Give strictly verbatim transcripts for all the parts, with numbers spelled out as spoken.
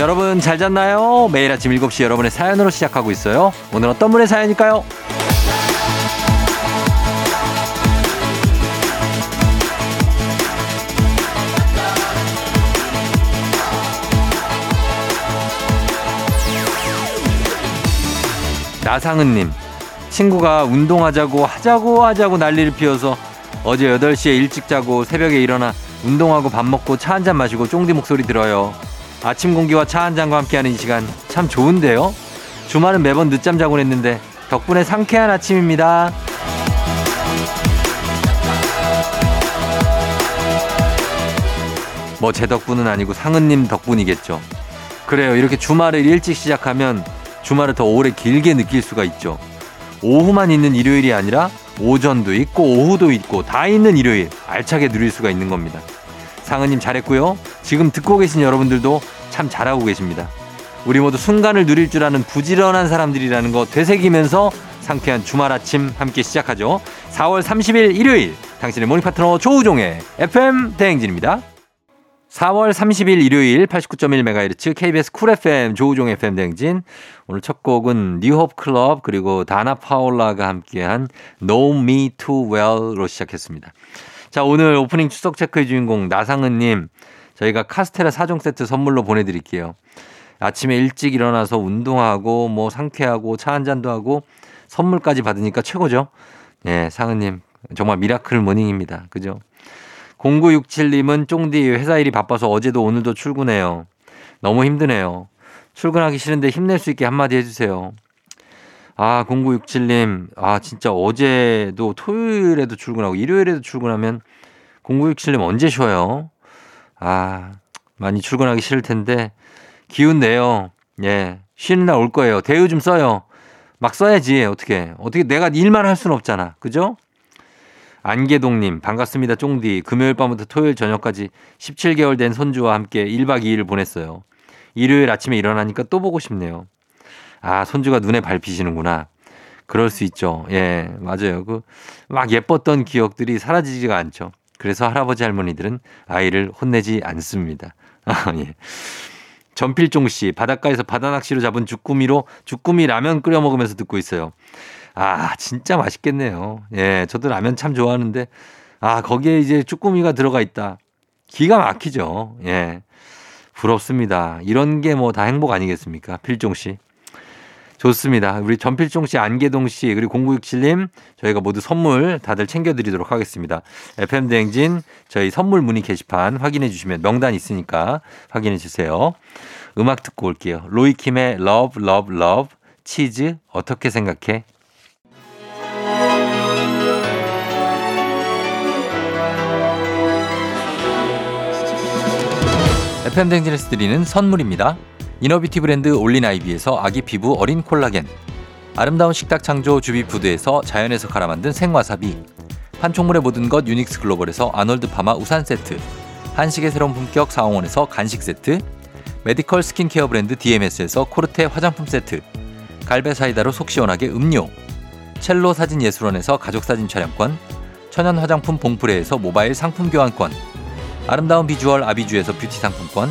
여러분 잘 잤나요? 매일 아침 일곱 시 여러분의 사연으로 시작하고 있어요. 오늘 어떤 분의 사연일까요? 나상은님, 친구가 운동하자고 하자고 하자고 난리를 피워서 어제 여덟 시에 일찍 자고 새벽에 일어나 운동하고 밥 먹고 차 한잔 마시고 쫑디 목소리 들어요. 아침 공기와 차 한잔과 함께하는 이 시간 참 좋은데요. 주말은 매번 늦잠 자곤 했는데 덕분에 상쾌한 아침입니다. 뭐 제 덕분은 아니고 상은님 덕분이겠죠. 그래요, 이렇게 주말을 일찍 시작하면 주말을 더 오래 길게 느낄 수가 있죠. 오후만 있는 일요일이 아니라 오전도 있고 오후도 있고 다 있는 일요일 알차게 누릴 수가 있는 겁니다. 상은님 잘했고요. 지금 듣고 계신 여러분들도 참 잘하고 계십니다. 우리 모두 순간을 누릴 줄 아는 부지런한 사람들이라는 거 되새기면서 상쾌한 주말 아침 함께 시작하죠. 사월 삼십일 일요일 당신의 모닝 파트너 조우종의 에프엠 대행진입니다. 사월 삼십일 일요일 팔십구 점 일 메가헤르츠 케이비에스 쿨 에프엠 조우종 에프엠 대행진. 오늘 첫 곡은 뉴홉 클럽 그리고 다나 파올라가 함께한 Know Me Too Well로 시작했습니다. 자, 오늘 오프닝 추석 체크의 주인공 나상은님 저희가 카스테라 사 종 세트 선물로 보내드릴게요. 아침에 일찍 일어나서 운동하고 뭐 상쾌하고 차 한잔도 하고 선물까지 받으니까 최고죠. 예, 상은님 정말 미라클 모닝입니다. 그죠? 공구육칠님은 쫑디 회사 일이 바빠서 어제도 오늘도 출근해요. 너무 힘드네요. 출근하기 싫은데 힘낼 수 있게 한마디 해주세요. 아, 공구육칠님, 아 진짜 어제도 토요일에도 출근하고 일요일에도 출근하면 공구육칠님 언제 쉬어요? 아, 많이 출근하기 싫을 텐데 기운 내요. 예, 쉬는 날 올 거예요. 대유 좀 써요. 막 써야지. 어떻게 어떻게 내가 일만 할 수는 없잖아. 그죠? 안계동님, 반갑습니다 쫑디. 금요일 밤부터 토요일 저녁까지 십칠 개월 된 손주와 함께 일박 이일을 보냈어요. 일요일 아침에 일어나니까 또 보고 싶네요. 아, 손주가 눈에 밟히시는구나. 그럴 수 있죠. 예, 맞아요. 그 막 예뻤던 기억들이 사라지지가 않죠. 그래서 할아버지 할머니들은 아이를 혼내지 않습니다. 아, 예. 전필종 씨, 바닷가에서 바다낚시로 잡은 주꾸미로 주꾸미 라면 끓여 먹으면서 듣고 있어요. 아, 진짜 맛있겠네요. 예, 저도 라면 참 좋아하는데, 아, 거기에 이제 쭈꾸미가 들어가 있다. 기가 막히죠. 예, 부럽습니다. 이런 게 뭐 다 행복 아니겠습니까? 필종 씨. 좋습니다. 우리 전필종 씨, 안계동 씨, 그리고 공구육칠님, 저희가 모두 선물 다들 챙겨드리도록 하겠습니다. 에프엠 대행진, 저희 선물 문의 게시판 확인해 주시면 명단 있으니까 확인해 주세요. 음악 듣고 올게요. 로이킴의 러브, 러브, 러브, 치즈, 어떻게 생각해? 에프엠 댕진에서 드리는 선물입니다. 이너비티 브랜드 올린아이비에서 아기 피부 어린 콜라겐, 아름다운 식탁 창조 주비푸드에서 자연에서 갈아 만든 생와사비, 판촉물의 모든 것 유닉스 글로벌에서 아놀드 파마 우산 세트, 한식의 새로운 품격 사홍원에서 간식 세트, 메디컬 스킨케어 브랜드 디엠에스에서 코르테 화장품 세트, 갈배 사이다로 속 시원하게 음료, 첼로 사진 예술원에서 가족사진 촬영권, 천연 화장품 봉프레에서 모바일 상품 교환권, 아름다운 비주얼 아비주에서 뷰티 상품권,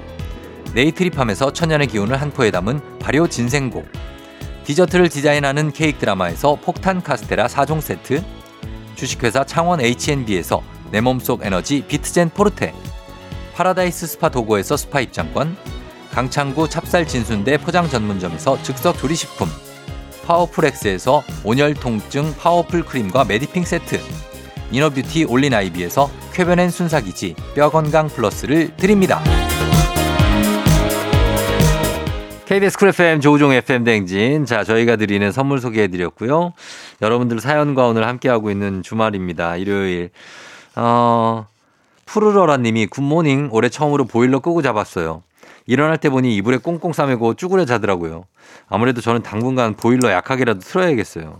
네이트리팜에서 천연의 기운을 한 포에 담은 발효 진생고, 디저트를 디자인하는 케이크 드라마에서 폭탄 카스테라 사 종 세트, 주식회사 창원 에이치앤비에서 내 몸속 에너지 비트젠 포르테, 파라다이스 스파 도고에서 스파 입장권, 강창구 찹쌀진순대 포장전문점에서 즉석 조리식품, 파워풀엑스에서 온열 통증 파워풀 크림과 메디핑 세트, 이너뷰티 올린아이비에서 쾌변엔 순사기지 뼈건강 플러스를 드립니다. 케이비에스 쿨 에프엠 조우종 에프엠 대행진. 자, 저희가 드리는 선물 소개해드렸고요. 여러분들 사연과 오늘 함께하고 있는 주말입니다. 일요일. 어, 푸르러라님이 굿모닝. 올해 처음으로 보일러 끄고 잡았어요. 일어날 때 보니 이불에 꽁꽁 싸매고 쭈그려 자더라고요. 아무래도 저는 당분간 보일러 약하게라도 틀어야겠어요.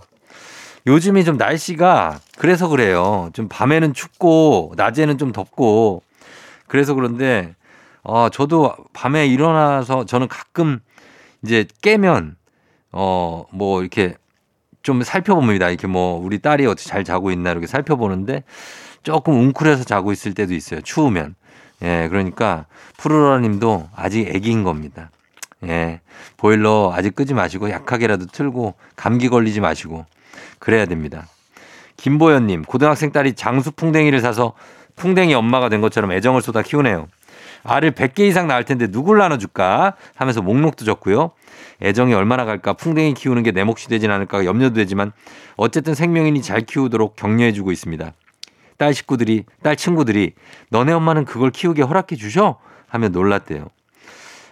요즘이 좀 날씨가 그래서 그래요. 좀 밤에는 춥고 낮에는 좀 덥고 그래서 그런데 어, 저도 밤에 일어나서 저는 가끔 이제 깨면, 어, 뭐, 이렇게 좀 살펴봅니다. 이렇게 뭐, 우리 딸이 어떻게 잘 자고 있나 이렇게 살펴보는데 조금 웅크려서 자고 있을 때도 있어요. 추우면. 예, 그러니까 푸르라 님도 아직 애기인 겁니다. 예, 보일러 아직 끄지 마시고 약하게라도 틀고 감기 걸리지 마시고 그래야 됩니다. 김보현 님, 고등학생 딸이 장수 풍뎅이를 사서 풍뎅이 엄마가 된 것처럼 애정을 쏟아 키우네요. 알을 백 개 이상 낳을 텐데 누굴 나눠줄까 하면서 목록도 적고요. 애정이 얼마나 갈까, 풍뎅이 키우는 게 내 몫이 되진 않을까 염려도 되지만 어쨌든 생명이니 잘 키우도록 격려해주고 있습니다. 딸 식구들이, 딸 친구들이 너네 엄마는 그걸 키우게 허락해 주셔? 하며 놀랐대요.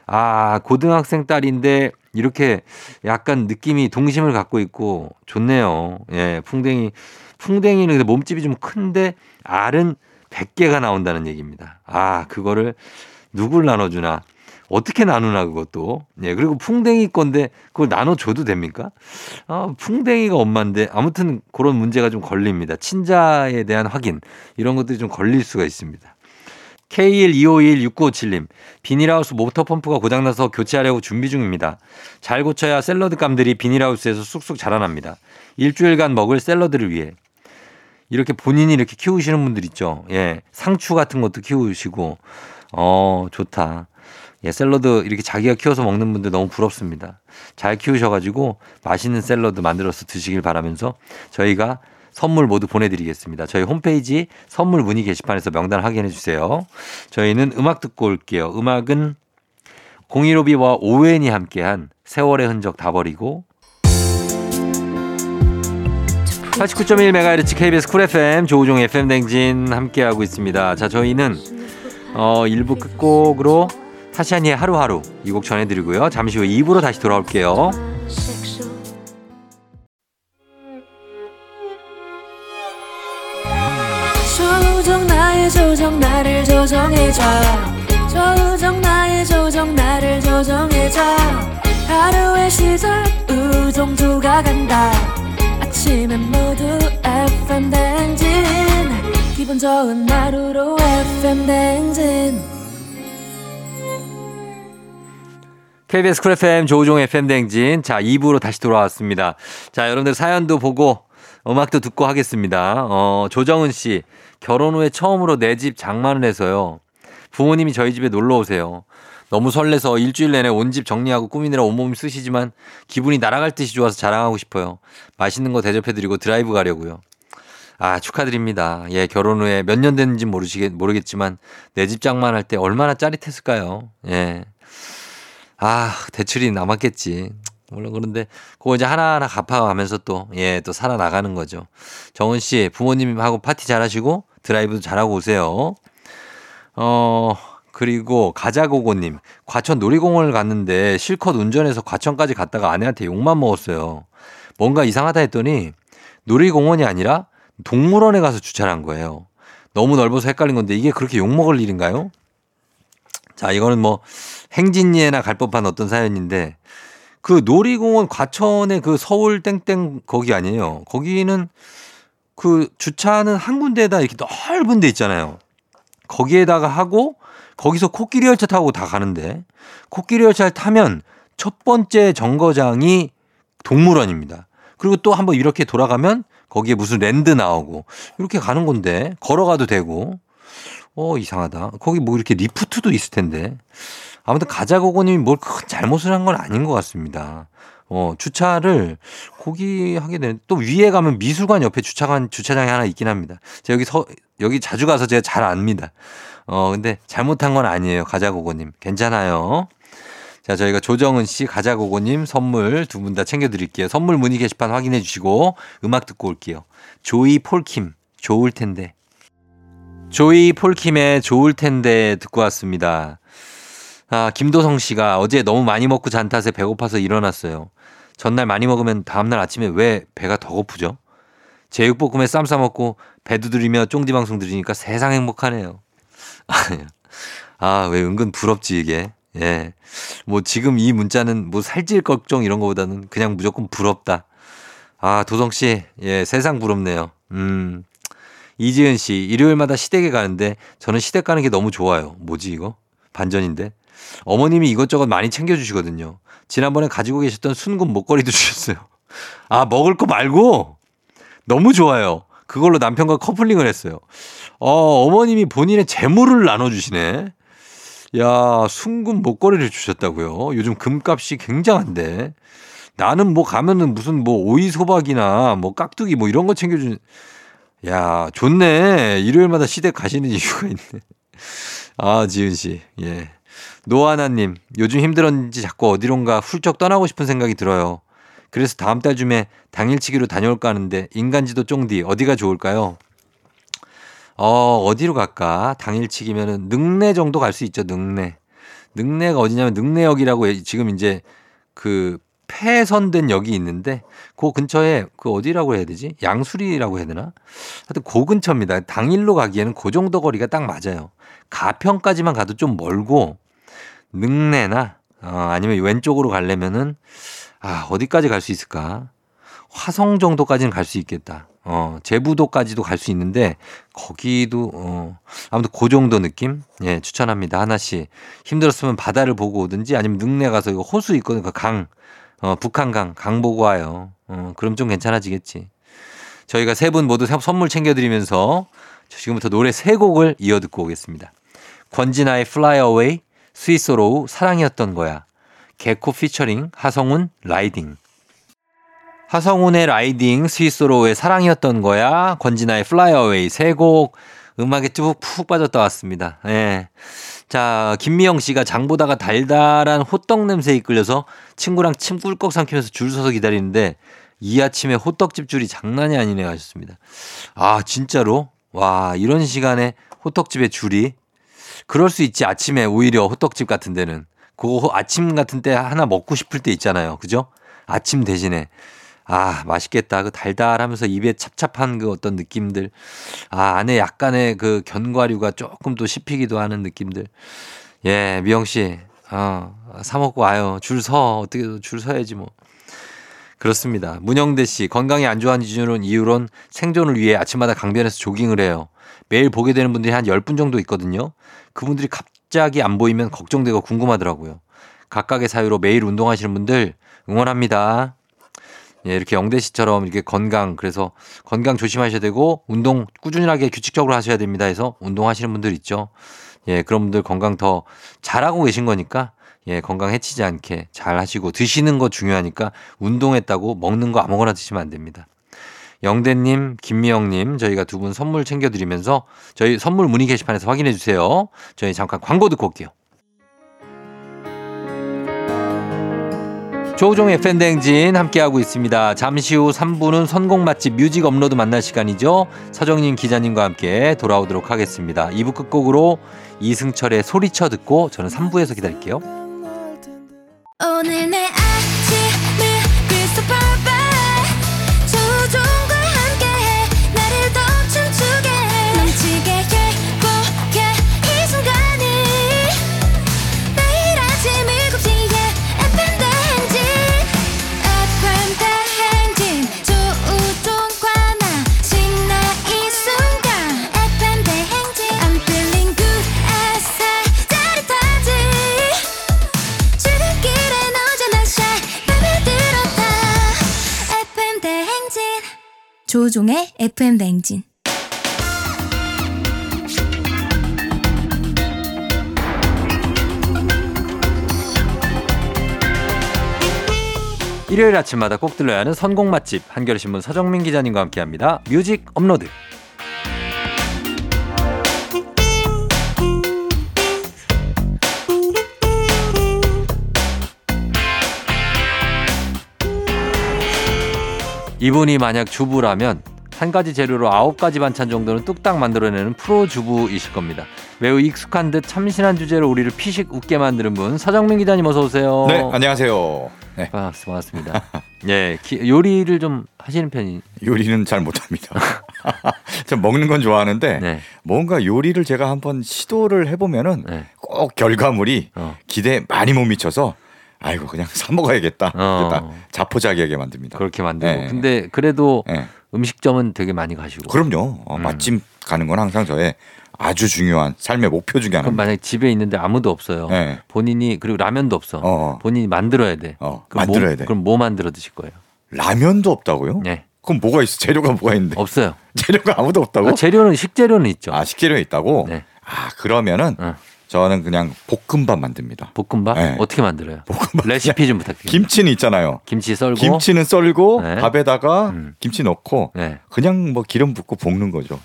아, 고등학생 딸인데 이렇게 약간 느낌이 동심을 갖고 있고 좋네요. 예, 풍뎅이, 풍뎅이는 근데 몸집이 좀 큰데 알은 백 개가 나온다는 얘기입니다. 아, 그거를 누굴 나눠주나, 어떻게 나누나 그것도. 예, 그리고 풍뎅이 건데 그걸 나눠줘도 됩니까? 아, 풍뎅이가 엄마인데 아무튼 그런 문제가 좀 걸립니다. 친자에 대한 확인 이런 것들이 좀 걸릴 수가 있습니다. 케이 일 이오이일 육구오칠님 비닐하우스 모터펌프가 고장나서 교체하려고 준비 중입니다. 잘 고쳐야 샐러드감들이 비닐하우스에서 쑥쑥 자라납니다. 일주일간 먹을 샐러드를 위해. 이렇게 본인이 이렇게 키우시는 분들 있죠. 예. 상추 같은 것도 키우시고. 어, 좋다. 예, 샐러드 이렇게 자기가 키워서 먹는 분들 너무 부럽습니다. 잘 키우셔가지고 맛있는 샐러드 만들어서 드시길 바라면서 저희가 선물 모두 보내드리겠습니다. 저희 홈페이지 선물 문의 게시판에서 명단 확인해 주세요. 저희는 음악 듣고 올게요. 음악은 공일오비와 오웬이 함께한 세월의 흔적 다 버리고, 팔십구 점 일 메가헤르츠 케이비에스 쿨 에프엠 조우종 에프엠 댕진 함께하고 있습니다. 자, 저희는 어, 일부 끝곡으로 타샤니의 하루하루 이 곡 전해드리고요. 잠시 후 이 부로 다시 돌아올게요. 조우종 나의 조정 나를 조정해줘. 조우종 나의 조정 나를 조정해줘. 하루의 시절 우종조가 간다. 아침엔 모두 에프엠 댕진. 기분 좋은 하루로 에프엠 댕진. 케이비에스 쿨 에프엠 조우종 에프엠 댕진. 자, 이 부로 다시 돌아왔습니다. 자, 여러분들 사연도 보고 음악도 듣고 하겠습니다. 어, 조정은 씨, 결혼 후에 처음으로 내 집 장만을 해서요. 부모님이 저희 집에 놀러 오세요. 너무 설레서 일주일 내내 온 집 정리하고 꾸미느라 온몸이 쑤시지만 기분이 날아갈 듯이 좋아서 자랑하고 싶어요. 맛있는 거 대접해드리고 드라이브 가려고요. 아, 축하드립니다. 예, 결혼 후에 몇 년 됐는지 모르시겠, 모르겠지만 내 집 장만할 때 얼마나 짜릿했을까요? 예. 아, 대출이 남았겠지. 물론 그런데 그거 이제 하나하나 갚아가면서 또, 예, 또 살아나가는 거죠. 정은 씨, 부모님하고 파티 잘하시고 드라이브도 잘하고 오세요. 어... 그리고 가자고고님, 과천 놀이공원을 갔는데 실컷 운전해서 과천까지 갔다가 아내한테 욕만 먹었어요. 뭔가 이상하다 했더니 놀이공원이 아니라 동물원에 가서 주차를 한 거예요. 너무 넓어서 헷갈린 건데 이게 그렇게 욕먹을 일인가요? 자, 이거는 뭐 행진예나 갈 법한 어떤 사연인데, 그 놀이공원 과천의 그 서울 땡땡 거기 아니에요. 거기는 그 주차는 한 군데에다 이렇게 넓은 데 있잖아요. 거기에다가 하고 거기서 코끼리 열차 타고 다 가는데, 코끼리 열차를 타면 첫 번째 정거장이 동물원입니다. 그리고 또 한번 이렇게 돌아가면 거기에 무슨 랜드 나오고 이렇게 가는 건데, 걸어가도 되고. 어, 이상하다. 거기 뭐 이렇게 리프트도 있을 텐데. 아무튼 가자고고님이 뭘 큰 잘못을 한 건 아닌 것 같습니다. 어, 주차를 거기 하게 되는데, 또 위에 가면 미술관 옆에 주차관, 주차장이 하나 있긴 합니다. 제가 여기 서, 여기 자주 가서 제가 잘 압니다. 어, 근데 잘못한 건 아니에요. 가자고고님. 괜찮아요. 자, 저희가 조정은 씨, 가자고고님 선물 두 분 다 챙겨드릴게요. 선물 문의 게시판 확인해 주시고 음악 듣고 올게요. 조이 폴킴, 좋을 텐데. 조이 폴킴의 좋을 텐데 듣고 왔습니다. 아, 김도성 씨가 어제 너무 많이 먹고 잔 탓에 배고파서 일어났어요. 전날 많이 먹으면 다음날 아침에 왜 배가 더 고프죠? 제육볶음에 쌈 싸먹고 배 두드리며 쫑디 방송 들으니까 세상 행복하네요. 아, 왜 은근 부럽지 이게. 예. 뭐 지금 이 문자는 뭐 살찔 걱정 이런 거보다는 그냥 무조건 부럽다. 아, 도성 씨. 예, 세상 부럽네요. 음. 이지은 씨, 일요일마다 시댁에 가는데 저는 시댁 가는 게 너무 좋아요. 뭐지 이거? 반전인데. 어머님이 이것저것 많이 챙겨주시거든요. 지난번에 가지고 계셨던 순금 목걸이도 주셨어요. 아, 먹을 거 말고? 너무 좋아요. 그걸로 남편과 커플링을 했어요. 어, 어머님이 본인의 재물을 나눠주시네. 야, 순금 목걸이를 주셨다고요? 요즘 금값이 굉장한데. 나는 뭐 가면은 무슨 뭐 오이소박이나 뭐 깍두기 뭐 이런 거 챙겨주는. 야, 좋네. 일요일마다 시댁 가시는 이유가 있네. 아, 지은 씨. 예. 노하나님, 요즘 힘들었는지 자꾸 어디론가 훌쩍 떠나고 싶은 생각이 들어요. 그래서 다음 달쯤에 당일치기로 다녀올까 하는데 인간지도 쫑디 어디가 좋을까요? 어, 어디로 갈까? 당일치기면은 능내 정도 갈 수 있죠. 능내. 능내가 어디냐면 능내역이라고 지금 이제 그 폐선된 역이 있는데 그 근처에 그 어디라고 해야 되지? 양수리라고 해야 되나? 하여튼 그 근처입니다. 당일로 가기에는 그 정도 거리가 딱 맞아요. 가평까지만 가도 좀 멀고 능내나 어, 아니면 왼쪽으로 가려면은 아, 어디까지 갈 수 있을까? 화성 정도까지는 갈 수 있겠다. 어, 제부도까지도 갈 수 있는데 거기도 어, 아무튼 그 정도 느낌? 예, 추천합니다. 하나씩 힘들었으면 바다를 보고 오든지 아니면 능내 가서 이거 호수 있거든요. 그 강. 어, 북한강, 강 보고 와요. 어, 그럼 좀 괜찮아지겠지. 저희가 세 분 모두 선물 챙겨드리면서 지금부터 노래 세 곡을 이어 듣고 오겠습니다. 권진아의 Fly Away, 스위스로우 사랑이었던 거야. 개코 피처링 하성운 라이딩. 하성운의 라이딩, 스위스로우의 사랑이었던 거야. 권진아의 Fly Away 세 곡 음악에 쭉 푹 빠졌다 왔습니다. 예. 자, 김미영 씨가 장보다가 달달한 호떡 냄새에 이끌려서 친구랑 침 꿀꺽 삼키면서 줄 서서 기다리는데 이 아침에 호떡집 줄이 장난이 아니네 하셨습니다. 아, 진짜로? 와, 이런 시간에 호떡집의 줄이? 그럴 수 있지. 아침에 오히려 호떡집 같은 데는. 그거 아침 같은 때 하나 먹고 싶을 때 있잖아요. 그죠? 아침 대신에. 아, 맛있겠다. 그 달달하면서 입에 찹찹한 그 어떤 느낌들. 아, 안에 약간의 그 견과류가 조금 또 씹히기도 하는 느낌들. 예, 미영 씨. 어, 사먹고 와요. 줄 서. 어떻게 줄 서야지 뭐. 그렇습니다. 문영대 씨. 건강이 안 좋아하는 이유론 생존을 위해 아침마다 강변에서 조깅을 해요. 매일 보게 되는 분들이 한 열 분 정도 있거든요. 그분들이 갑자기 안 보이면 걱정되고 궁금하더라고요. 각각의 사유로 매일 운동하시는 분들 응원합니다. 예, 이렇게 영대 씨처럼 이렇게 건강, 그래서 건강 조심하셔야 되고, 운동 꾸준하게 규칙적으로 하셔야 됩니다 해서 운동하시는 분들 있죠. 예, 그런 분들 건강 더 잘하고 계신 거니까, 예, 건강 해치지 않게 잘 하시고, 드시는 거 중요하니까, 운동했다고 먹는 거 아무거나 드시면 안 됩니다. 영대님, 김미영님, 저희가 두 분 선물 챙겨드리면서, 저희 선물 문의 게시판에서 확인해주세요. 저희 잠깐 광고 듣고 올게요. 조우종의 팬댕진 함께하고 있습니다. 잠시 후 삼 부는 선곡 맛집 뮤직업로드 만날 시간이죠. 서정민 기자님과 함께 돌아오도록 하겠습니다. 이 부 끝곡으로 이승철의 소리쳐 듣고 저는 삼 부에서 기다릴게요. 오늘 내 조종의 에프엠 냉진. 일요일 아침마다 꼭 들러야 하는 선곡 맛집 한겨레신문 서정민 기자님과 함께합니다. 뮤직 업로드. 이분이 만약 주부라면 한 가지 재료로 아홉 가지 반찬 정도는 뚝딱 만들어내는 프로 주부이실 겁니다. 매우 익숙한 듯 참신한 주제로 우리를 피식 웃게 만드는 분, 서정민 기자님 어서 오세요. 네, 안녕하세요. 네, 반갑습니다. 예, 기, 요리를 좀 하시는 편이? 요리는 잘 못합니다. 전 먹는 건 좋아하는데 네. 뭔가 요리를 제가 한번 시도를 해보면은 네. 꼭 결과물이 어. 기대에 많이 못 미쳐서. 아이고 그냥 사 먹어야겠다. 어. 자포자기하게 만듭니다. 그렇게 만들고. 네. 근데 그래도 네. 음식점은 되게 많이 가시고. 그럼요. 어, 음. 맛집 가는 건 항상 저의 아주 중요한 삶의 목표 중에 하나입니다. 그럼 만약에 집에 있는데 아무도 없어요. 네. 본인이 그리고 라면도 없어. 어어. 본인이 만들어야 돼. 어. 그럼 만들어야 뭐, 돼. 그럼 뭐 만들어 드실 거예요? 라면도 없다고요? 네. 그럼 뭐가 있어? 재료가 뭐가 있는데? 없어요. 재료가 아무도 없다고? 그러니까 재료는 식재료는 있죠. 아 식재료는 있다고? 네. 아 그러면은. 어. 저는 그냥 볶음밥 만듭니다. 볶음밥? 네. 어떻게 만들어요? 볶음밥 레시피 좀 부탁드립니다. 김치는 있잖아요. 김치 썰고. 김치는 썰고 네. 밥에다가 음. 김치 넣고 네. 그냥 뭐 기름 붓고 볶는 거죠.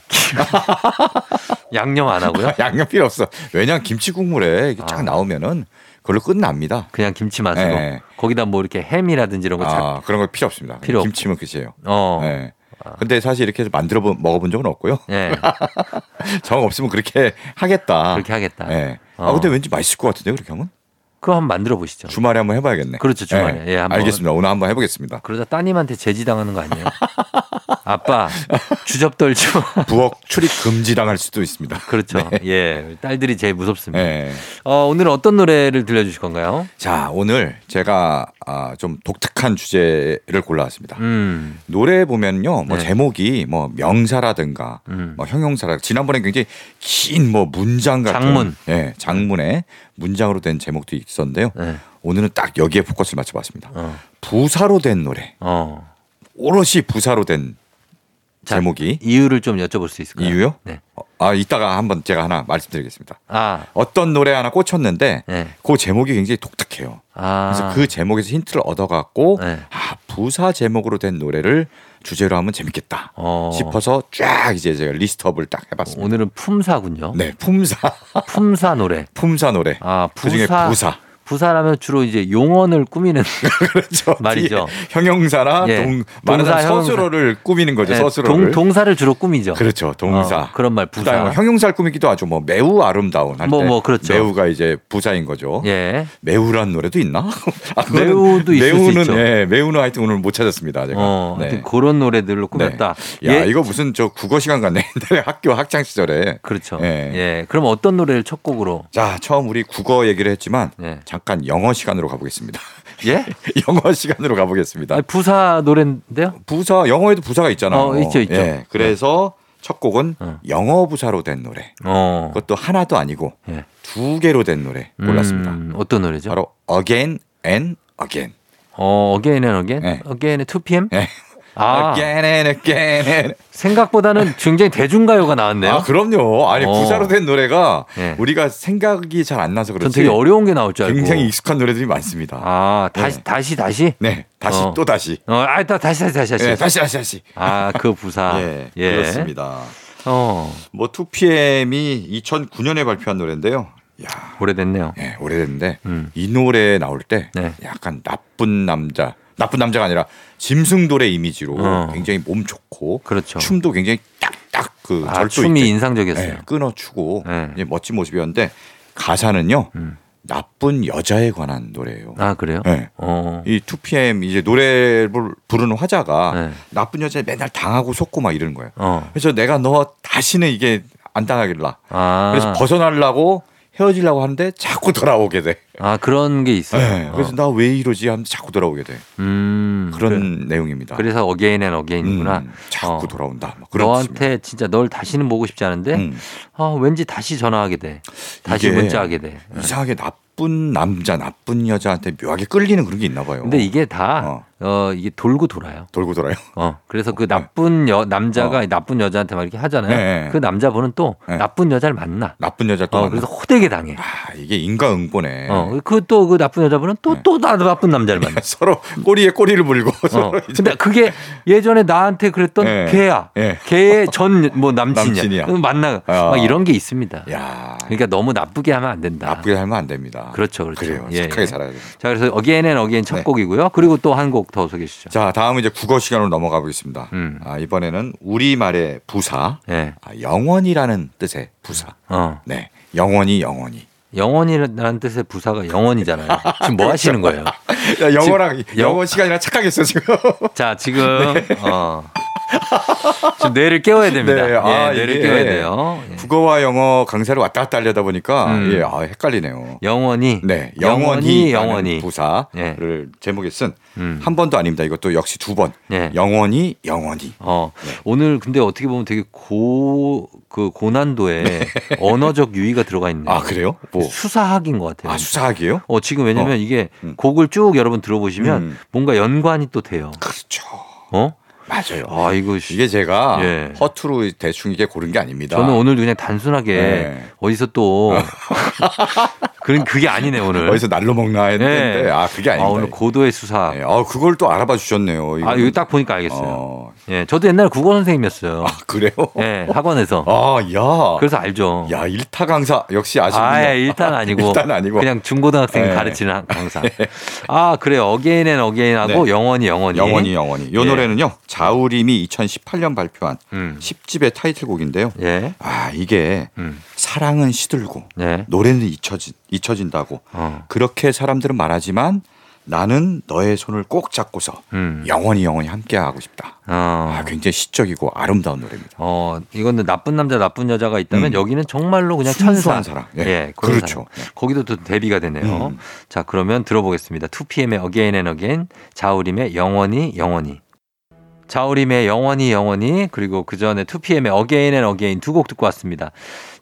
양념 안 하고요? 양념 필요 없어. 왜냐면 김치 국물에 이게 쫙 아. 나오면은 그걸로 끝납니다. 그냥 김치 맛으로. 네. 거기다 뭐 이렇게 햄이라든지 이런 거. 아, 그런 거 필요 없습니다. 필요 김치면 끝이에요. 어. 네. 근데 사실 이렇게 만들어 본, 먹어본 적은 없고요. 네. 정 없으면 그렇게 하겠다. 그렇게 하겠다. 네. 어. 아, 근데 왠지 맛있을 것 같은데요, 그렇게 하면? 그거 한번 만들어 보시죠. 주말에 한번 해봐야겠네. 그렇죠, 주말에. 네. 예, 한번. 알겠습니다. 오늘 한번 해보겠습니다. 그러다 따님한테 제지당하는 거 아니에요? 아빠, 주접 떨죠. 부엌 출입 금지당할 수도 있습니다. 그렇죠. 네. 예, 딸들이 제일 무섭습니다. 네. 어, 오늘 어떤 노래를 들려주실 건가요? 자, 오늘 제가 아, 좀 독특한 주제를 골라왔습니다. 음. 노래 보면요, 뭐 네. 제목이 뭐 명사라든가, 음. 뭐 형용사라든가, 지난번에 굉장히 긴 뭐 문장 같은 장문, 예, 장문에 문장으로 된 제목도 있었는데요. 네. 오늘은 딱 여기에 포커스를 맞춰봤습니다. 어. 부사로 된 노래. 어. 오롯이 부사로 된 자, 제목이. 이유를 좀 여쭤볼 수 있을까요? 이유요? 네. 아, 이따가 한번 제가 하나 말씀드리겠습니다. 아. 어떤 노래 하나 꽂혔는데 네. 그 제목이 굉장히 독특해요. 아. 그래서 그 제목에서 힌트를 얻어갖고 네. 아, 부사 제목으로 된 노래를 주제로 하면 재밌겠다 어. 싶어서 쫙 이제 제가 리스트업을 딱 해봤습니다. 오늘은 품사군요. 네, 품사. 품사 노래. 품사 노래. 아, 부사. 그중에 부사. 부사라면 주로 이제 용언을 꾸미는 그렇죠. 말이죠. 형용사나 예. 동, 많은 동사, 서술어를 형용사. 꾸미는 거죠. 네. 서술어를. 동, 동사를 주로 꾸미죠. 그렇죠. 동사. 어, 그런 말 부사. 부다, 형용사를 꾸미기도 아주 뭐 매우 아름다운 할 때. 뭐, 뭐 그렇죠. 매우가 이제 부사인 거죠. 예. 매우란 노래도 있나? 아, 매우도 있을 매우는, 수 있죠. 예, 매우는 하여튼 오늘 못 찾았습니다. 제가. 어, 하여튼 네. 그런 노래들로 꾸몄다. 네. 야 예. 이거 무슨 저 국어 시간 같네. 학교 학창 시절에. 그렇죠. 예. 예. 그럼 어떤 노래를 첫 곡으로? 자 처음 우리 국어 얘기를 했지만. 예. 잠깐 영어 시간으로 가보겠습니다. 예? 영어 시간으로 가보겠습니다. 아니, 부사 노래인데요? 부사 영어에도 부사가 있잖아요. 어, 있죠, 있죠. 예, 그래서 네. 첫 곡은 어. 영어 부사로 된 노래. 어. 그것도 하나도 아니고 예. 두 개로 된 노래 골랐습니다. 음, 어떤 노래죠? 바로 Again and Again. 어, Again and Again. 네. Again의 투피엠. 네. 아. Again and Again. And. 생각보다는 굉장히 대중가요가 나왔네요. 아, 그럼요. 아니, 어. 부사로 된 노래가 네. 우리가 생각이 잘 안 나서 그렇지. 전 되게 어려운 게 나올 줄 알고. 굉장히 익숙한 노래들이 많습니다. 아, 다시, 네. 다시, 다시? 네. 다시, 어. 또 다시. 어, 아, 다시, 다시, 다시. 다시, 네, 다시, 다시. 다시. 아, 그 부사. 예. 예. 그렇습니다. 어. 뭐, 투피엠이 이천구 년에 발표한 노래인데요. 야, 오래됐네요. 예, 오래됐는데 음. 이 노래 나올 때 네. 약간 나쁜 남자. 나쁜 남자가 아니라 짐승돌의 이미지로 어. 굉장히 몸 좋고 그렇죠. 춤도 굉장히 딱딱 그 아, 절도 춤이 있죠. 인상적이었어요. 네, 끊어추고 네. 멋진 모습이었는데 가사는요 음. 나쁜 여자에 관한 노래예요. 아 그래요? 네. 어. 이 투피엠 이제 노래를 부르는 화자가 네. 나쁜 여자에 맨날 당하고 속고 막 이러는 거예요. 어. 그래서 내가 너 다시는 이게 안 당하길라. 아. 그래서 벗어나려고. 헤어지려고 하는데 자꾸 돌아오게 돼. 아 그런 게 있어요. 네, 그래서 어. 나 왜 이러지 하면 자꾸 돌아오게 돼. 음, 그런 그래. 내용입니다. 그래서 어게인 앤 어게인이구나. 음, 자꾸 어. 돌아온다. 그런 너한테 뜻입니다. 진짜 널 다시는 보고 싶지 않은데 음. 어, 왠지 다시 전화하게 돼. 다시 문자하게 돼. 이상하게 나쁜 남자 나쁜 여자한테 묘하게 끌리는 그런 게 있나 봐요. 근데 이게 다 어. 어, 이게 돌고 돌아요. 돌고 돌아요. 어, 그래서 그 나쁜 여, 남자가 어. 나쁜 여자한테 막 이렇게 하잖아요. 네. 그 남자분은 또 네. 나쁜 여자를 만나. 나쁜 여자 또 어, 그래서 호되게 당해. 아, 이게 인과응보네. 어, 그 또 그 나쁜 여자분은 또 또 네. 나쁜 남자를 만나. 서로 꼬리에 꼬리를 물고. 어. 서로 이제. 근데 그게 예전에 나한테 그랬던 네. 걔야. 네. 걔의 전 뭐 남친이야. 남친이야. 만나. 어. 막 이런 게 있습니다. 야. 그러니까 너무 나쁘게 하면 안 된다. 나쁘게 하면 안 됩니다. 그렇죠, 그렇죠. 그래요. 예, 착하게 예. 살아야 돼요. 자, 그래서 어게인 앤 어게인 첫 곡이고요. 그리고 또 한 곡. 더 어서 계시죠. 자, 다음은 이제 국어 시간으로 넘어가 보겠습니다. 음. 아, 이번에는 우리말의 부사, 네. 아, 영원이라는 뜻의 부사. 어. 네, 영원히 영원히. 영원이라는 뜻의 부사가 영원이잖아요. 지금 뭐 하시는 거예요? 야, 영어랑 지금, 영어 시간이랑 착각했어 지금. 자, 지금 네. 어. 지금 뇌를 깨워야 됩니다. 네. 아, 예, 뇌를 깨워야 돼요. 예. 국어와 영어 강사를 왔다 갔다 하려다 보니까 음. 예, 아, 헷갈리네요. 영원히, 네, 영원히, 영원히 부사를 예. 제목에 쓴 한 음. 번도 아닙니다. 이것도 역시 두 번. 예. 영원히, 영원히. 어, 네. 오늘 근데 어떻게 보면 되게 고 그 고난도에 네. 언어적 유의가 들어가 있네요. 아, 그래요? 뭐. 수사학인 것 같아요. 아, 수사학이에요? 어, 지금 왜냐면 어. 이게 음. 곡을 쭉 여러분 들어보시면 음. 뭔가 연관이 또 돼요. 그렇죠. 어? 맞아요. 아, 이거 이게 제가 예. 허투루 대충 이게 고른 게 아닙니다. 저는 오늘 그냥 단순하게 예. 어디서 또 그런 그게 아니네 오늘. 어디서 날로 먹나 했는데 예. 아 그게 아닙니다. 아, 오늘 고도의 수사. 예. 아, 그걸 또 알아봐 주셨네요. 이건. 아, 이거 딱 보니까 알겠어요. 어. 예, 저도 옛날 국어 선생님이었어요. 아, 그래요? 예, 학원에서. 아, 야. 그래서 알죠. 야, 일타 강사 역시 아시는군요. 아, 예, 일타는 아니고. 일타는 아니고. 그냥 중고등학생 예. 가르치는 강사. 예. 아, 그래요. 어게인 앤 어게인하고 네. 영원히 영원히. 영원히 영원히. 이 예. 노래는요. 자우림이 이천십팔 년 발표한 음. 십 집의 타이틀곡인데요. 예. 아, 이게 음. 사랑은 시들고 예. 노래는 잊혀진, 잊혀진다고 어. 그렇게 사람들은 말하지만 나는 너의 손을 꼭 잡고서 음. 영원히 영원히 함께하고 싶다. 어. 아, 굉장히 시적이고 아름다운 노래입니다. 어, 이거는 나쁜 남자 나쁜 여자가 있다면 음. 여기는 정말로 그냥 천사. 사랑. 예, 예 그렇죠. 사람. 거기도 또 대비가 되네요. 음. 자, 그러면 들어보겠습니다. 투피엠의 Again and Again, 자우림의 영원히 영원히. 자우림의 영원히 영원히 그리고 그 전에 투피엠의 어게인 앤 어게인 두 곡 듣고 왔습니다.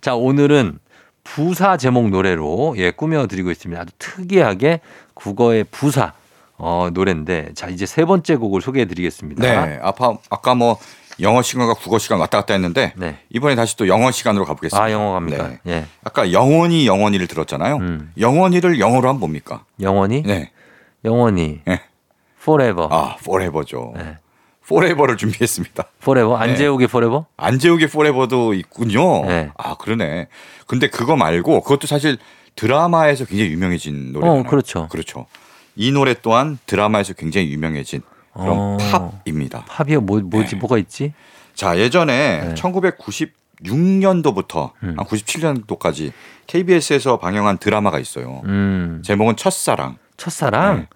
자, 오늘은 부사 제목 노래로 예, 꾸며드리고 있습니다. 아주 특이하게 국어의 부사 어, 노래인데 자 이제 세 번째 곡을 소개해드리겠습니다. 네, 아까, 아까 뭐 영어 시간과 국어 시간 왔다 갔다 했는데 네. 이번에 다시 또 영어 시간으로 가보겠습니다. 아, 영어 갑니까? 네. 예. 아까 영원히 영원히를 들었잖아요. 음. 영원히를 영어로 하면 뭡니까? 영원히? 네. 영원히. 네. Forever. 아, Forever죠. 네. 포레버를 준비했습니다. 포레버? 안재욱의 포레버? 네. 안재욱의 포레버도 있군요. 네. 아, 그러네. 근데 그거 말고 그것도 사실 드라마에서 굉장히 유명해진 노래잖아요. 어, 그렇죠. 그렇죠. 이 노래 또한 드라마에서 굉장히 유명해진 그런 어, 팝입니다. 팝이요? 뭐, 뭐지? 네. 뭐가 있지? 자, 예전에 네. 천구백구십육 년도부터 음. 한 구십칠 년도까지 케이비에스에서 방영한 드라마가 있어요. 음. 제목은 첫사랑. 첫사랑? 네.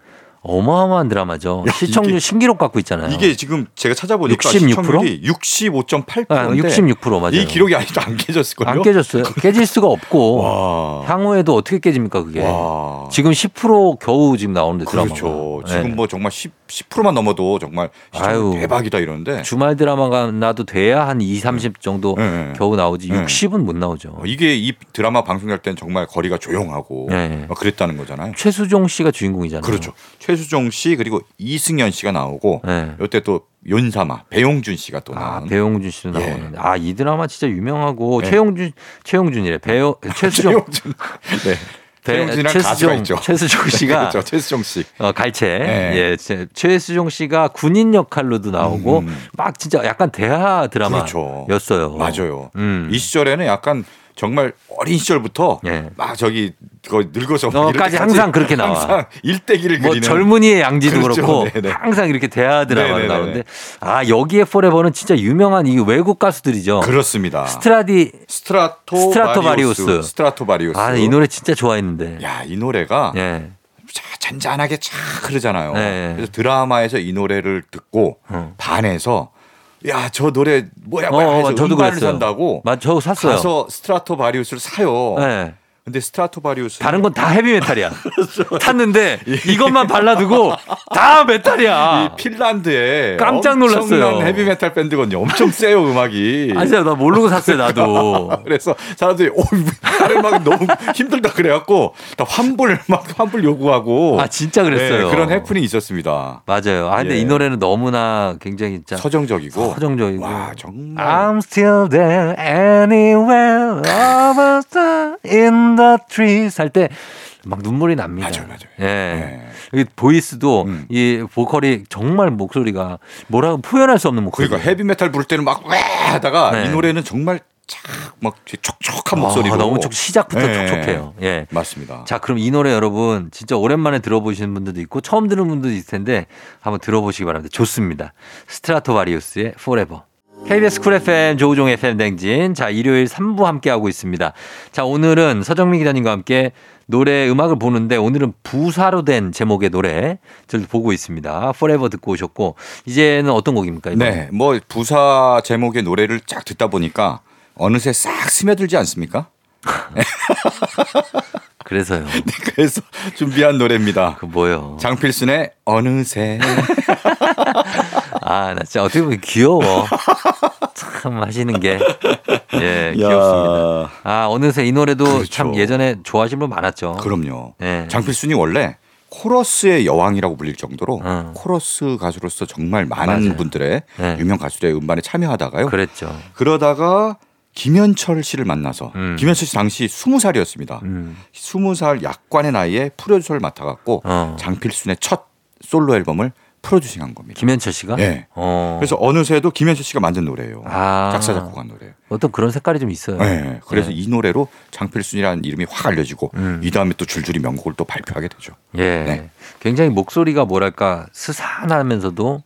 어마어마한 드라마죠. 야, 시청률 신기록 갖고 있잖아요. 이게 지금 제가 찾아보니까 육십육 퍼센트? 시청률이 육십오 점 팔 퍼센트인데 육십육 퍼센트 맞아요. 이 기록이 아직도 안 깨졌을걸요? 안 깨졌어요. 깨질 수가 없고 와. 향후에도 어떻게 깨집니까 그게. 와. 지금 십 퍼센트 겨우 지금 나오는데 드라마가. 그렇죠. 지금 네. 뭐 정말 십 퍼센트만 넘어도 정말 아유, 대박이다 이러는데. 주말 드라마가 나도 돼야 한 이, 삼십 정도 네. 겨우 나오지 네. 육십은 못 나오죠. 이게 이 드라마 방송될 때는 정말 거리가 조용하고 네. 그랬다는 거잖아요. 최수종 씨가 주인공이잖아요. 그렇죠. 최수종 씨 그리고 이승연 씨가 나오고 네. 이때 또 윤사마 배용준 씨가 또 나오는. 아, 배용준 씨도 예. 나오는. 아, 이 드라마 진짜 유명하고 네. 최용준 최용준이래. 배용 최수종. 네. 최용준이랑 가수가 있죠. 최수종 씨가 그렇죠. 최수종 씨. 어, 갈채. 네. 예. 최수종 씨가 군인 역할로도 나오고 음. 막 진짜 약간 대하 드라마였어요. 그렇죠. 맞아요. 음. 이 시절에는 약간 정말 어린 시절부터 예. 막 저기 거의 늙어서 까지 항상 그렇게 나와. 항상 일대기를 뭐 그리는. 젊은이의 양지도 그렇죠. 그렇고 네네. 항상 이렇게 대하 드라마가 나오는데 아, 여기에 포레버는 진짜 유명한 이 외국 가수들이죠. 그렇습니다. 스트라디 스트라토 스트라토바리우스. 바리우스. 스트라토바리우스. 아, 이 노래 진짜 좋아했는데. 야, 이 노래가 예. 잔잔하게 쫙 흐르잖아요. 예. 그래서 드라마에서 이 노래를 듣고 음. 반해서 야, 저 노래 뭐야 뭐야 해서 어, 저도 음반을 산다고. 맞, 저 샀어요. 가서 스트라토바리우스를 사요. 네. 근데 스트라토바리우스 다른 건 다 헤비메탈이야. 탔는데 이것만 발라두고 다 메탈이야. 이 핀란드에 깜짝 놀랐어요. 엄청난 헤비메탈 밴드거든요. 엄청 세요 음악이. 아, 진짜 나 모르고 샀어요 나도. 그래서 사람들이 오, 다른 음악이 너무 힘들다 그래갖고 다 환불 막 환불 요구하고. 아, 진짜 그랬어요. 네, 그런 해프닝이 있었습니다. 맞아요. 아, 근데 예. 이 노래는 너무나 굉장히 진짜 서정적이고. 서정적이고. 와, 정말. I'm still there anywhere over the in The trees 할 때 막 눈물이 납니다. 맞아요, 맞아요. 예. 예. 보이스도 음. 이 보컬이 정말 목소리가 뭐라고 표현할 수 없는 목소리. 그러니까 헤비메탈 부를 때는 막 왜 하다가 네. 이 노래는 정말 막 촉촉한 목소리로. 아, 너무 촉, 시작부터 네, 촉촉해요. 예, 맞습니다. 자, 그럼 이 노래 여러분 진짜 오랜만에 들어보시는 분들도 있고 처음 들은 분들도 있을 텐데 한번 들어보시기 바랍니다. 좋습니다. 스트라토바리우스의 Forever. 케이비에스 쿨 에프엠 조우종 에프엠 댕진. 자, 일요일 삼 부 함께하고 있습니다. 자, 오늘은 서정민 기자님과 함께 노래 음악을 보는데 오늘은 부사로 된 제목의 노래를 보고 있습니다. Forever 듣고 오셨고 이제는 어떤 곡입니까? 이번에? 네, 뭐 부사 제목의 노래를 쫙 듣다 보니까 어느새 싹 스며들지 않습니까? 그래서요. 네, 그래서 준비한 노래입니다. 그 뭐요? 장필순의 어느새. 아, 나 진짜 어떻게 보면 귀여워. 참 하시는 게. 예, 귀엽습니다. 아, 어느새 이 노래도 그렇죠. 참 예전에 좋아하신 분 많았죠. 그럼요. 예. 장필순이 원래 코러스의 여왕이라고 불릴 정도로 어. 코러스 가수로서 정말 많은 맞아요. 분들의 예. 유명 가수들의 음반에 참여하다가요. 그랬죠. 그러다가 김현철 씨를 만나서 음. 김현철 씨 당시 스무 살이었습니다. 음. 스무 살 약관의 나이에 프로듀서를 맡아갖고 어. 장필순의 첫 솔로 앨범을 프로듀싱한 겁니다. 김현철 씨가? 네. 어. 그래서 어느새도 김현철 씨가 만든 노래예요. 아. 작사 작곡한 노래. 어떤 그런 색깔이 좀 있어요. 네. 그래서 네. 이 노래로 장필순이라는 이름이 확 알려지고 음. 이 다음에 또 줄줄이 명곡을 또 발표하게 되죠. 예. 네. 굉장히 목소리가 뭐랄까 스산하면서도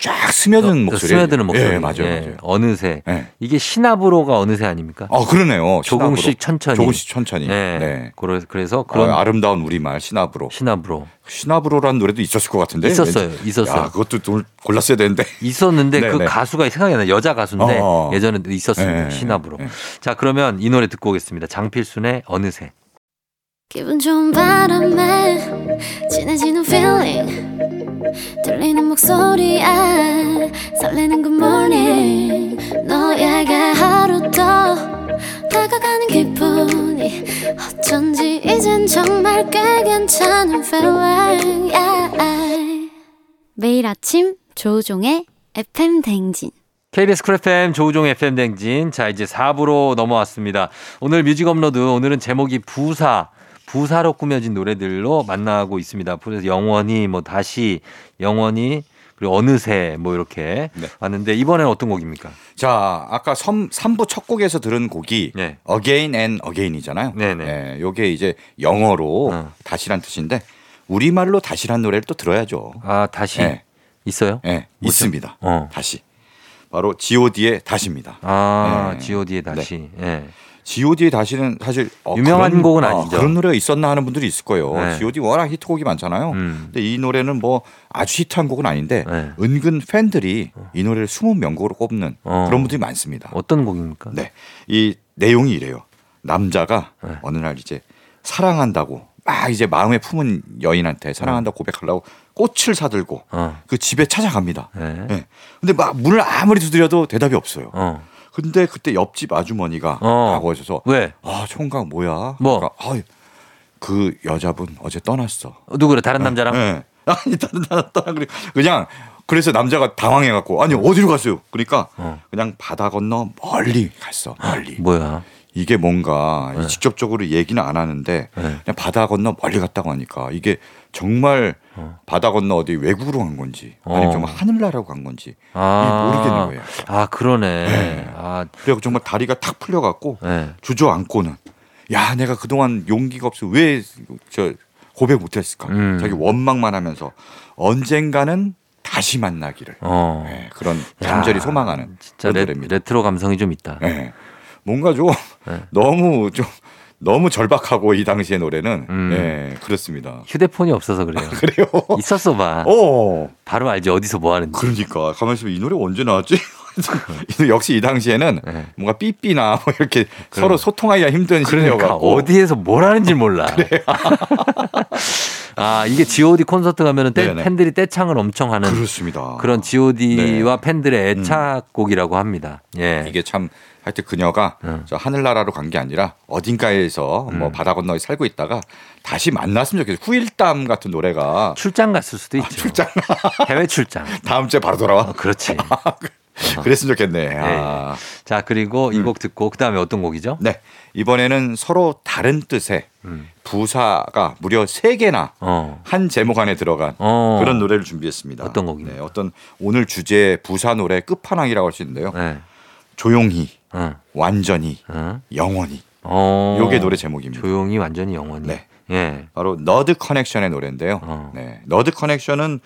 쫙 스며드는 목소리. 스며드는 목소리. 예, 맞아요. 예. 맞아요. 어느새. 예. 이게 신압으로가 어느새 아닙니까? 아, 그러네요. 조금씩 신압으로. 천천히. 조금씩 천천히. 예. 네. 그래서 그런. 아, 아름다운 우리말 신압으로. 신압으로. 신압으로라는 노래도 있었을 것 같은데. 있었어요. 왠지. 있었어요. 야, 그것도 골랐어야 되는데. 있었는데 네, 그 네. 가수가 생각이 나요. 여자 가수인데 어, 어. 예전에 있었습니다. 네, 신압으로. 네. 자, 그러면 이 노래 듣고 오겠습니다. 장필순의 어느새. 기분 좋은 바람에 진해지는 feeling 들리는 목소리에 설레는 good morning 너에게 하루 더 다가가는 기분이 어쩐지 이젠 정말 꽤 괜찮은 feeling yeah. 매일 아침 조우종의 에프엠 댕진 케이비에스 쿨 에프엠 조우종 에프엠 댕진. 자, 이제 사 부로 넘어왔습니다. 오늘 뮤직업로드 오늘은 제목이 부사 부사로 꾸며진 노래들로 만나고 있습니다. 그래서 영원히, 뭐 다시, 영원히, 그리고 어느새 뭐 이렇게 네. 왔는데 이번에는 어떤 곡입니까? 자, 아까 삼 부 첫 곡에서 들은 곡이 네. Again and Again이잖아요. 네네. 이게 네, 이제 영어로 어. 다시란 뜻인데 우리말로 다시란 노래를 또 들어야죠. 아, 다시? 네. 있어요? 네, 뭐죠? 있습니다. 어. 다시. 바로 지오디의 다시입니다. 아, 네. 지오디의 다시. 네. 네. 지오디의 다시는 사실 어, 유명한 그런, 곡은 아니죠. 어, 그런 노래가 있었나 하는 분들이 있을 거예요. 네. 지오디 워낙 히트곡이 많잖아요. 음. 근데 이 노래는 뭐 아주 히트한 곡은 아닌데 네. 은근 팬들이 이 노래를 숨은 명곡으로 꼽는 어. 그런 분들이 많습니다. 어떤 곡입니까? 네, 이 내용이 이래요. 남자가 네. 어느 날 이제 사랑한다고 막 이제 마음에 품은 여인한테 사랑한다고 고백하려고 꽃을 사들고 어. 그 집에 찾아갑니다. 네. 네. 근데 막 문을 아무리 두드려도 대답이 없어요. 어. 근데 그때 옆집 아주머니가 가고 어. 있어서 왜? 아, 총각 뭐야? 뭐? 그러니까, 아, 그 여자분 어제 떠났어. 누구래? 다른 네, 남자랑? 네. 아니 다른 남자 떠나 그냥 그래서 남자가 당황해갖고 아니 어디로 갔어요? 그러니까 어. 그냥 바다 건너 멀리 갔어. 멀리. 아, 뭐야? 이게 뭔가 네. 직접적으로 얘기는 안 하는데 네. 그냥 바다 건너 멀리 갔다고 하니까 이게 정말 어. 바다 건너 어디 외국으로 간 건지 어. 아니면 정말 하늘나라로 간 건지 아. 모르겠는 거예요. 아, 그러네. 네. 아. 그래서 정말 다리가 탁 풀려갖고 네. 주저앉고는 야, 내가 그동안 용기가 없어 왜 저 고백 못했을까. 음. 자기 원망만 하면서 언젠가는 다시 만나기를 어. 네. 그런 간절히 소망하는 진짜 레, 레트로 감성이 좀 있다. 네. 뭔가 좀 네. 너무 좀 너무 절박하고 이 당시의 노래는 음. 네, 그렇습니다. 휴대폰이 없어서 그래요. 아, 그래요? 있었어 봐. 어. 바로 알지 어디서 뭐 하는지. 그러니까 가만히 있으면 이 노래 언제 나왔지? 역시 이 당시에는 네. 뭔가 삐삐나 뭐 이렇게 그럼. 서로 소통하기가 힘든 시대여서 그러니까 어디에서 뭘 하는지 몰라. 아, 이게 지오디 콘서트 가면은 네, 팬들이 네. 떼창을 엄청 하는 그렇습니다. 그런 지오디와 네. 팬들의 애착곡이라고 합니다. 예. 이게 참 하여튼 그녀가 음. 저 하늘나라로 간 게 아니라 어딘가에서 음. 뭐 바다 건너에 살고 있다가 다시 만났으면 좋겠어요. 후일담 같은 노래가 출장 갔을 수도 있죠. 아, 출장. 해외 출장. 다음 주에 바로 돌아와. 어, 그렇지. 그랬으면 좋겠네. 네. 아. 자, 그리고 이 곡 음. 듣고 그다음에 어떤 곡이죠? 네. 이번에는 서로 다른 뜻의 음. 부사가 무려 세 개나 어. 한 제목 안에 들어간 어. 그런 노래를 준비했습니다. 어떤 곡이요? 네. 어떤 오늘 주제의 부사 노래 끝판왕이라고 할 수 있는데요. 네. 조용히 어. 완전히 어. 영원히. 어. 요게 노래 제목입니다. 조용히 완전히 영원히. 네. 예. 바로 너드커넥션의 노래인데요. 어. 네. 너드커넥션은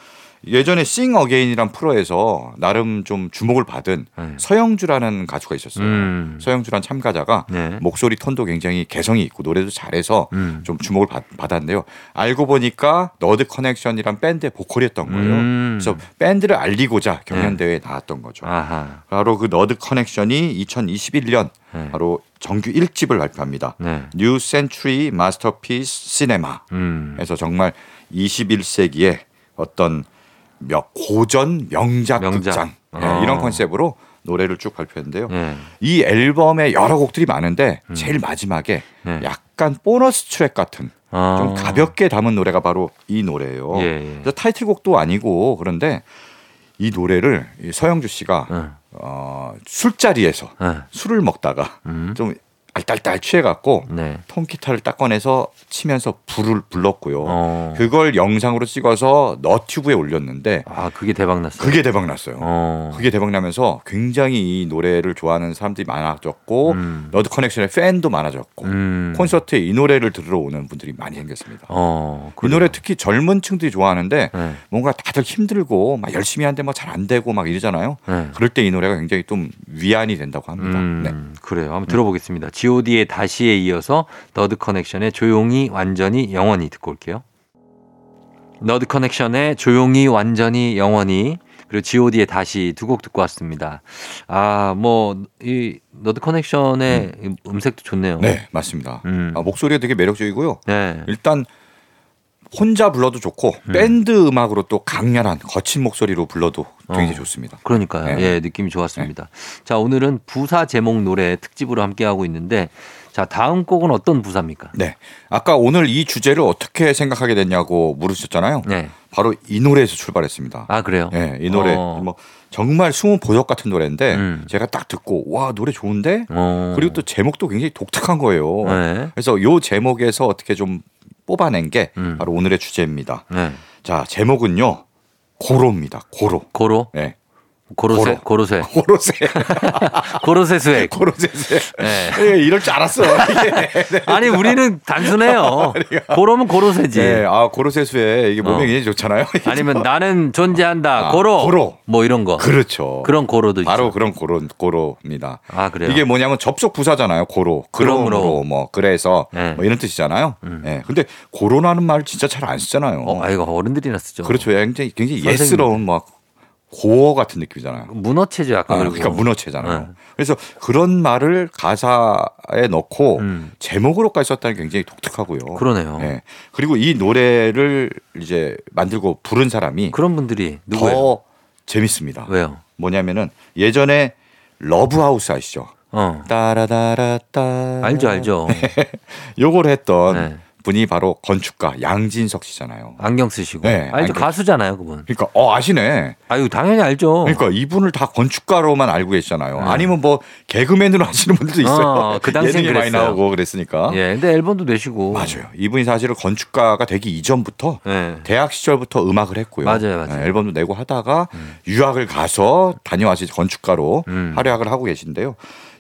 예전에 싱 어게인이란 프로에서 나름 좀 주목을 받은 네. 서영주라는 가수가 있었어요. 음. 서영주란 참가자가 네. 목소리 톤도 굉장히 개성이 있고 노래도 잘해서 음. 좀 주목을 받, 받았는데요. 알고 보니까 너드커넥션이란 밴드의 보컬이었던 거예요. 음. 그래서 밴드를 알리고자 경연대회에 네. 나왔던 거죠. 아하. 바로 그 너드커넥션이 이천이십일 년 네. 바로 정규 일 집을 발표합니다. 네. New Century Masterpiece Cinema 음. 그래서 정말 이십일 세기의 어떤 고전 명작, 명작. 극장 어. 이런 컨셉으로 노래를 쭉 발표했는데요. 네. 이 앨범에 여러 곡들이 많은데 음. 제일 마지막에 네. 약간 보너스 트랙 같은 어. 좀 가볍게 담은 노래가 바로 이 노래예요. 예. 그래서 타이틀곡도 아니고 그런데 이 노래를 서영주 씨가 음. 어, 술자리에서 음. 술을 먹다가 음. 좀 알딸딸 취해갖고 네. 통기타를 딱 꺼내서 치면서 불을 불렀고요. 어. 그걸 영상으로 찍어서 너튜브에 올렸는데 아 그게 대박났어요. 그게 대박났어요. 어. 그게 대박나면서 굉장히 이 노래를 좋아하는 사람들이 많아졌고 음. 너드커넥션의 팬도 많아졌고 음. 콘서트에 이 노래를 들으러 오는 분들이 많이 생겼습니다. 어, 이 노래 특히 젊은 층들이 좋아하는데 네. 뭔가 다들 힘들고 막 열심히 하는데 막 잘 안 되고 막 이러잖아요. 네. 그럴 때 이 노래가 굉장히 좀 위안이 된다고 합니다. 음. 네. 그래요. 한번 들어보겠습니다. 지오디의 다시에 이어서 너드커넥션의 조용히 완전히 영원히 듣고 올게요. 너드커넥션의 조용히 완전히 영원히 그리고 지오디의 다시 두 곡 듣고 왔습니다. 아, 뭐 이 너드커넥션의 음. 음색도 좋네요. 네, 맞습니다. 음. 아, 목소리가 되게 매력적이고요. 네. 일단 혼자 불러도 좋고 음. 밴드 음악으로 또 강렬한 거친 목소리로 불러도 굉장히 어, 좋습니다. 그러니까요. 네. 예, 느낌이 좋았습니다. 네. 자, 오늘은 부사 제목 노래 특집으로 함께하고 있는데 자, 다음 곡은 어떤 부사입니까? 네. 아까 오늘 이 주제를 어떻게 생각하게 됐냐고 물으셨잖아요. 네. 바로 이 노래에서 출발했습니다. 아, 그래요? 네. 이 노래 어. 뭐 정말 숨은 보석 같은 노래인데 음. 제가 딱 듣고 와, 노래 좋은데? 어. 그리고 또 제목도 굉장히 독특한 거예요. 네. 그래서 요 제목에서 어떻게 좀 뽑아낸 게 음. 바로 오늘의 주제입니다. 네. 자, 제목은요. 고로입니다. 고로. 고로? 네. 고로쇠. 고로쇠. 고로쇠. 고로쇠 수액. 고로쇠 수액. 네. 네, 이럴 줄 알았어. 네. 아니, 우리는 단순해요. 고로면 고로쇠지. 네. 아, 고로쇠 수액. 이게 몸에 굉장히 어. 좋잖아요. 아니면 나는 존재한다. 아, 고로. 고로. 뭐 이런 거. 그렇죠. 그런 고로도 있죠. 바로 그런 고로, 고로입니다. 아, 그래요? 이게 뭐냐면 접속 부사잖아요. 고로. 그러므로. 뭐, 그래서. 네. 뭐 이런 뜻이잖아요. 음. 네. 근데 고로라는 말 진짜 잘 안 쓰잖아요. 어, 아, 이거 어른들이나 쓰죠. 그렇죠. 굉장히, 굉장히 예스러운 막. 고어 같은 느낌이잖아요. 문어체죠, 약간. 아, 그러니까 문어체잖아요. 네. 그래서 그런 말을 가사에 넣고 음. 제목으로까지 썼다는 게 굉장히 독특하고요. 그러네요. 네. 그리고 이 노래를 이제 만들고 부른 사람이 그런 분들이 누구예요? 더 재밌습니다. 왜요? 뭐냐면은 예전에 러브하우스 아시죠? 어. 따라다라따. 알죠, 알죠. 요걸 했던. 네. 분이 바로 건축가 양진석 씨잖아요. 안경 쓰시고. 네, 알죠. 안경. 가수잖아요, 그분. 그러니까 어 아시네. 아유 당연히 알죠. 그러니까 이분을 다 건축가로만 알고 계시잖아요. 네. 아니면 뭐 개그맨으로 하시는 분들도 있어요. 어, 그 당시에 예능이 많이 나오고 그랬으니까. 예, 근데 앨범도 내시고. 맞아요. 이분이 사실은 건축가가 되기 이전부터 네. 대학 시절부터 음악을 했고요. 맞아요, 맞아요. 네, 앨범도 내고 하다가 음. 유학을 가서 다녀와서 건축가로 음. 활약을 하고 계신데요.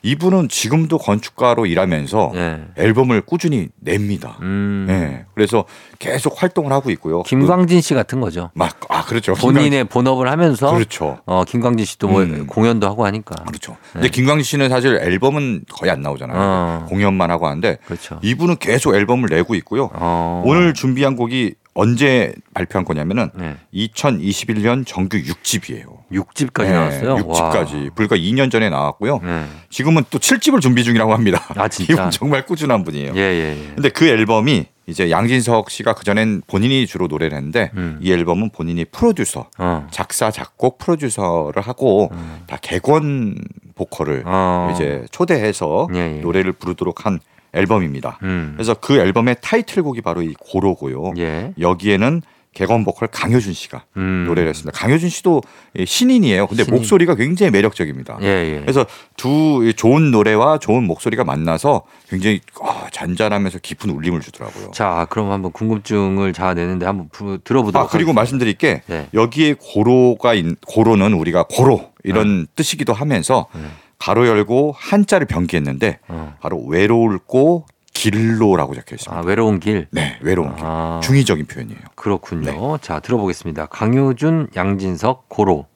이분은 지금도 건축가로 일하면서 네. 앨범을 꾸준히 냅니다. 음. 네. 그래서 계속 활동을 하고 있고요. 김광진 씨 같은 거죠. 막, 아, 그렇죠. 본인의 김광진. 본업을 하면서 그렇죠. 어, 김광진 씨도 뭐 음. 공연도 하고 하니까. 그렇죠. 근데 네. 김광진 씨는 사실 앨범은 거의 안 나오잖아요. 어. 공연만 하고 하는데 그렇죠. 이분은 계속 앨범을 내고 있고요. 어. 오늘 준비한 곡이 언제 발표한 거냐면은 네. 이천이십일 년 정규 육 집이에요. 육 집까지 네, 나왔어요? 육 집까지. 와. 불과 이 년 전에 나왔고요. 네. 지금은 또 칠 집을 준비 중이라고 합니다. 아, 진짜? 이분 정말 꾸준한 분이에요. 예, 예, 예. 근데 그 앨범이 이제 양진석 씨가 그전엔 본인이 주로 노래를 했는데 음. 이 앨범은 본인이 프로듀서, 어. 작사, 작곡 프로듀서를 하고 음. 다 객원 보컬을 어. 이제 초대해서 예, 예. 노래를 부르도록 한 앨범입니다. 음. 그래서 그 앨범의 타이틀곡이 바로 이 고로고요. 예. 여기에는 객원 보컬 강효준 씨가 음. 노래를 했습니다. 강효준 씨도 신인이에요. 근데 신인. 목소리가 굉장히 매력적입니다. 예, 예. 그래서 두 좋은 노래와 좋은 목소리가 만나서 굉장히 잔잔하면서 깊은 울림을 주더라고요. 자, 그럼 한번 궁금증을 자아내는데 한번 들어보도록. 아, 그리고 하겠습니다. 말씀드릴 게 네. 여기에 고로가 고로는 우리가 고로 이런 네. 뜻이기도 하면서. 네. 가로 열고 한자를 변기했는데 어. 바로 외로울 꼬 길로라고 적혀 있습니다. 아, 외로운 길? 네, 외로운 아. 길. 중의적인 표현이에요. 그렇군요. 네. 자, 들어보겠습니다. 강효준, 양진석, 고로.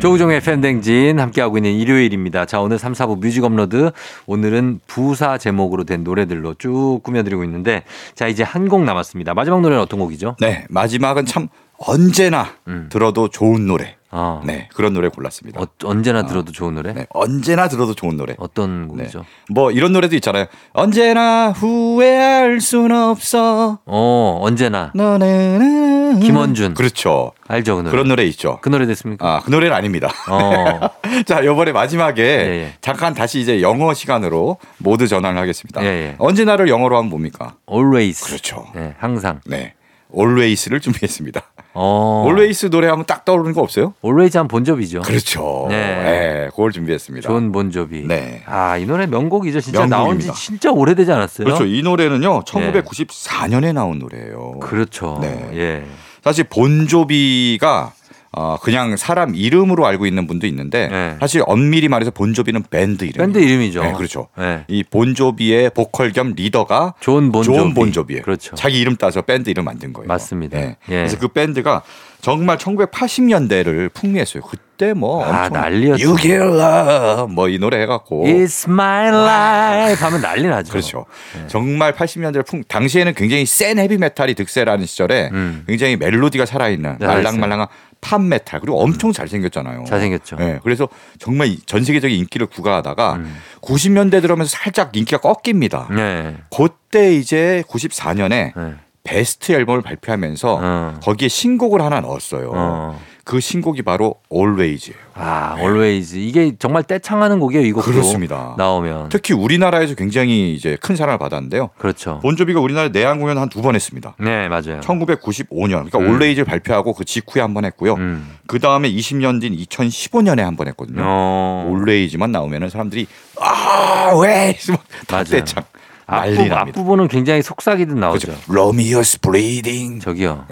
조우종의 팬댕진 함께하고 있는 일요일입니다. 자, 오늘 삼, 사 부 뮤직업로드 오늘은 부사 제목으로 된 노래들로 쭉 꾸며드리고 있는데 자, 이제 한 곡 남았습니다. 마지막 노래는 어떤 곡이죠? 네, 마지막은 참 언제나 음. 들어도 좋은 노래. 아. 네, 그런 노래 골랐습니다. 어, 언제나 들어도 아. 좋은 노래? 네, 언제나 들어도 좋은 노래. 어떤 곡이죠? 네. 뭐 이런 노래도 있잖아요. 언제나 후회할 순 없어. 어, 언제나. 너네는 김원준. 그렇죠. 알죠, 그 노래. 그런 노래 있죠. 그 노래 됐습니까? 아, 그 노래는 아닙니다. 어. 자, 이번에 마지막에 예예. 잠깐 다시 이제 영어 시간으로 모두 전환을 하겠습니다. 예예. 언제나를 영어로 하면 뭡니까? Always. 그렇죠. 네, 항상. 네, Always를 준비했습니다. 어. Always 노래하면 딱 떠오르는 거 없어요? Always 한 본조비죠. 그렇죠. 네. 네, 그걸 준비했습니다. 존 본조비. 네. 아, 이 노래 명곡이죠. 진짜 나온 지 진짜 오래되지 않았어요? 그렇죠. 이 노래는요. 천구백구십사 년에 네. 나온 노래예요. 그렇죠. 네. 예. 사실 본조비가 어, 그냥 사람 이름으로 알고 있는 분도 있는데 네. 사실 엄밀히 말해서 본조비는 밴드 이름이에요. 밴드 이름이죠. 네, 그렇죠. 네. 이 본조비의 보컬 겸 리더가 존 본조비. 존 본조비예요. 그렇죠. 자기 이름 따서 밴드 이름 만든 거예요. 맞습니다. 네. 예. 그래서 그 밴드가 정말 천구백팔십 년대를 풍미했어요. 그때 뭐 아, 난리였죠. You Give Love 뭐 이 노래 해갖고 It's My Life 하면 난리 나죠. 그렇죠. 네. 정말 팔십 년대를 풍 당시에는 굉장히 센 헤비메탈이 득세라는 시절에 음. 굉장히 멜로디가 살아있는 네, 말랑말랑한 팝메탈 그리고 엄청 음. 잘생겼잖아요. 잘생겼죠. 네, 그래서 정말 전 세계적인 인기를 구가하다가 음. 구십 년대 들어오면서 살짝 인기가 꺾입니다. 네. 그때 이제 구십사 년에 네. 베스트 앨범을 발표하면서 어. 거기에 신곡을 하나 넣었어요. 어. 그 신곡이 바로 Always예요. 아, 네. Always 이게 정말 떼창하는 곡이에요. 이 곡도 그렇습니다. 나오면 특히 우리나라에서 굉장히 이제 큰 사랑을 받았는데요. 그렇죠. 본조비가 우리나라 내한 공연 한 두 번 했습니다. 네, 맞아요. 천구백구십오 년 그러니까 음. Always를 발표하고 그 직후에 한 번 했고요. 음. 그 다음에 이십 년 뒤인 이천십오 년에 한 번 했거든요. 어. Always만 나오면은 사람들이 Always 다 떼창. 앞부, 앞부분은 굉장히 속삭이듯 나오죠. Romeo's bleeding. 저기요.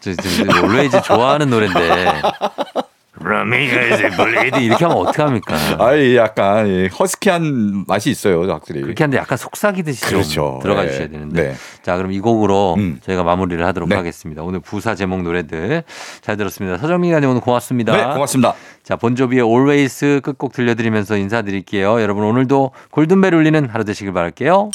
저, 저, 저, Always 좋아하는 노래인데. Romeo's bleeding. 이렇게 하면 어떡합니까? 아이, 약간 예, 허스키한 맛이 있어요. 악들이. 그렇게 한데 약간 속삭이듯이 그렇죠. 들어가 주셔야 네. 되는데. 네. 자, 그럼 이 곡으로 음. 저희가 마무리를 하도록 네. 하겠습니다. 오늘 부사 제목 노래들 잘 들었습니다. 서정민 기자님 오늘 고맙습니다. 네, 고맙습니다. 자, 본조비의 Always 끝곡 들려드리면서 인사드릴게요. 여러분 오늘도 골든벨 울리는 하루 되시길 바랄게요.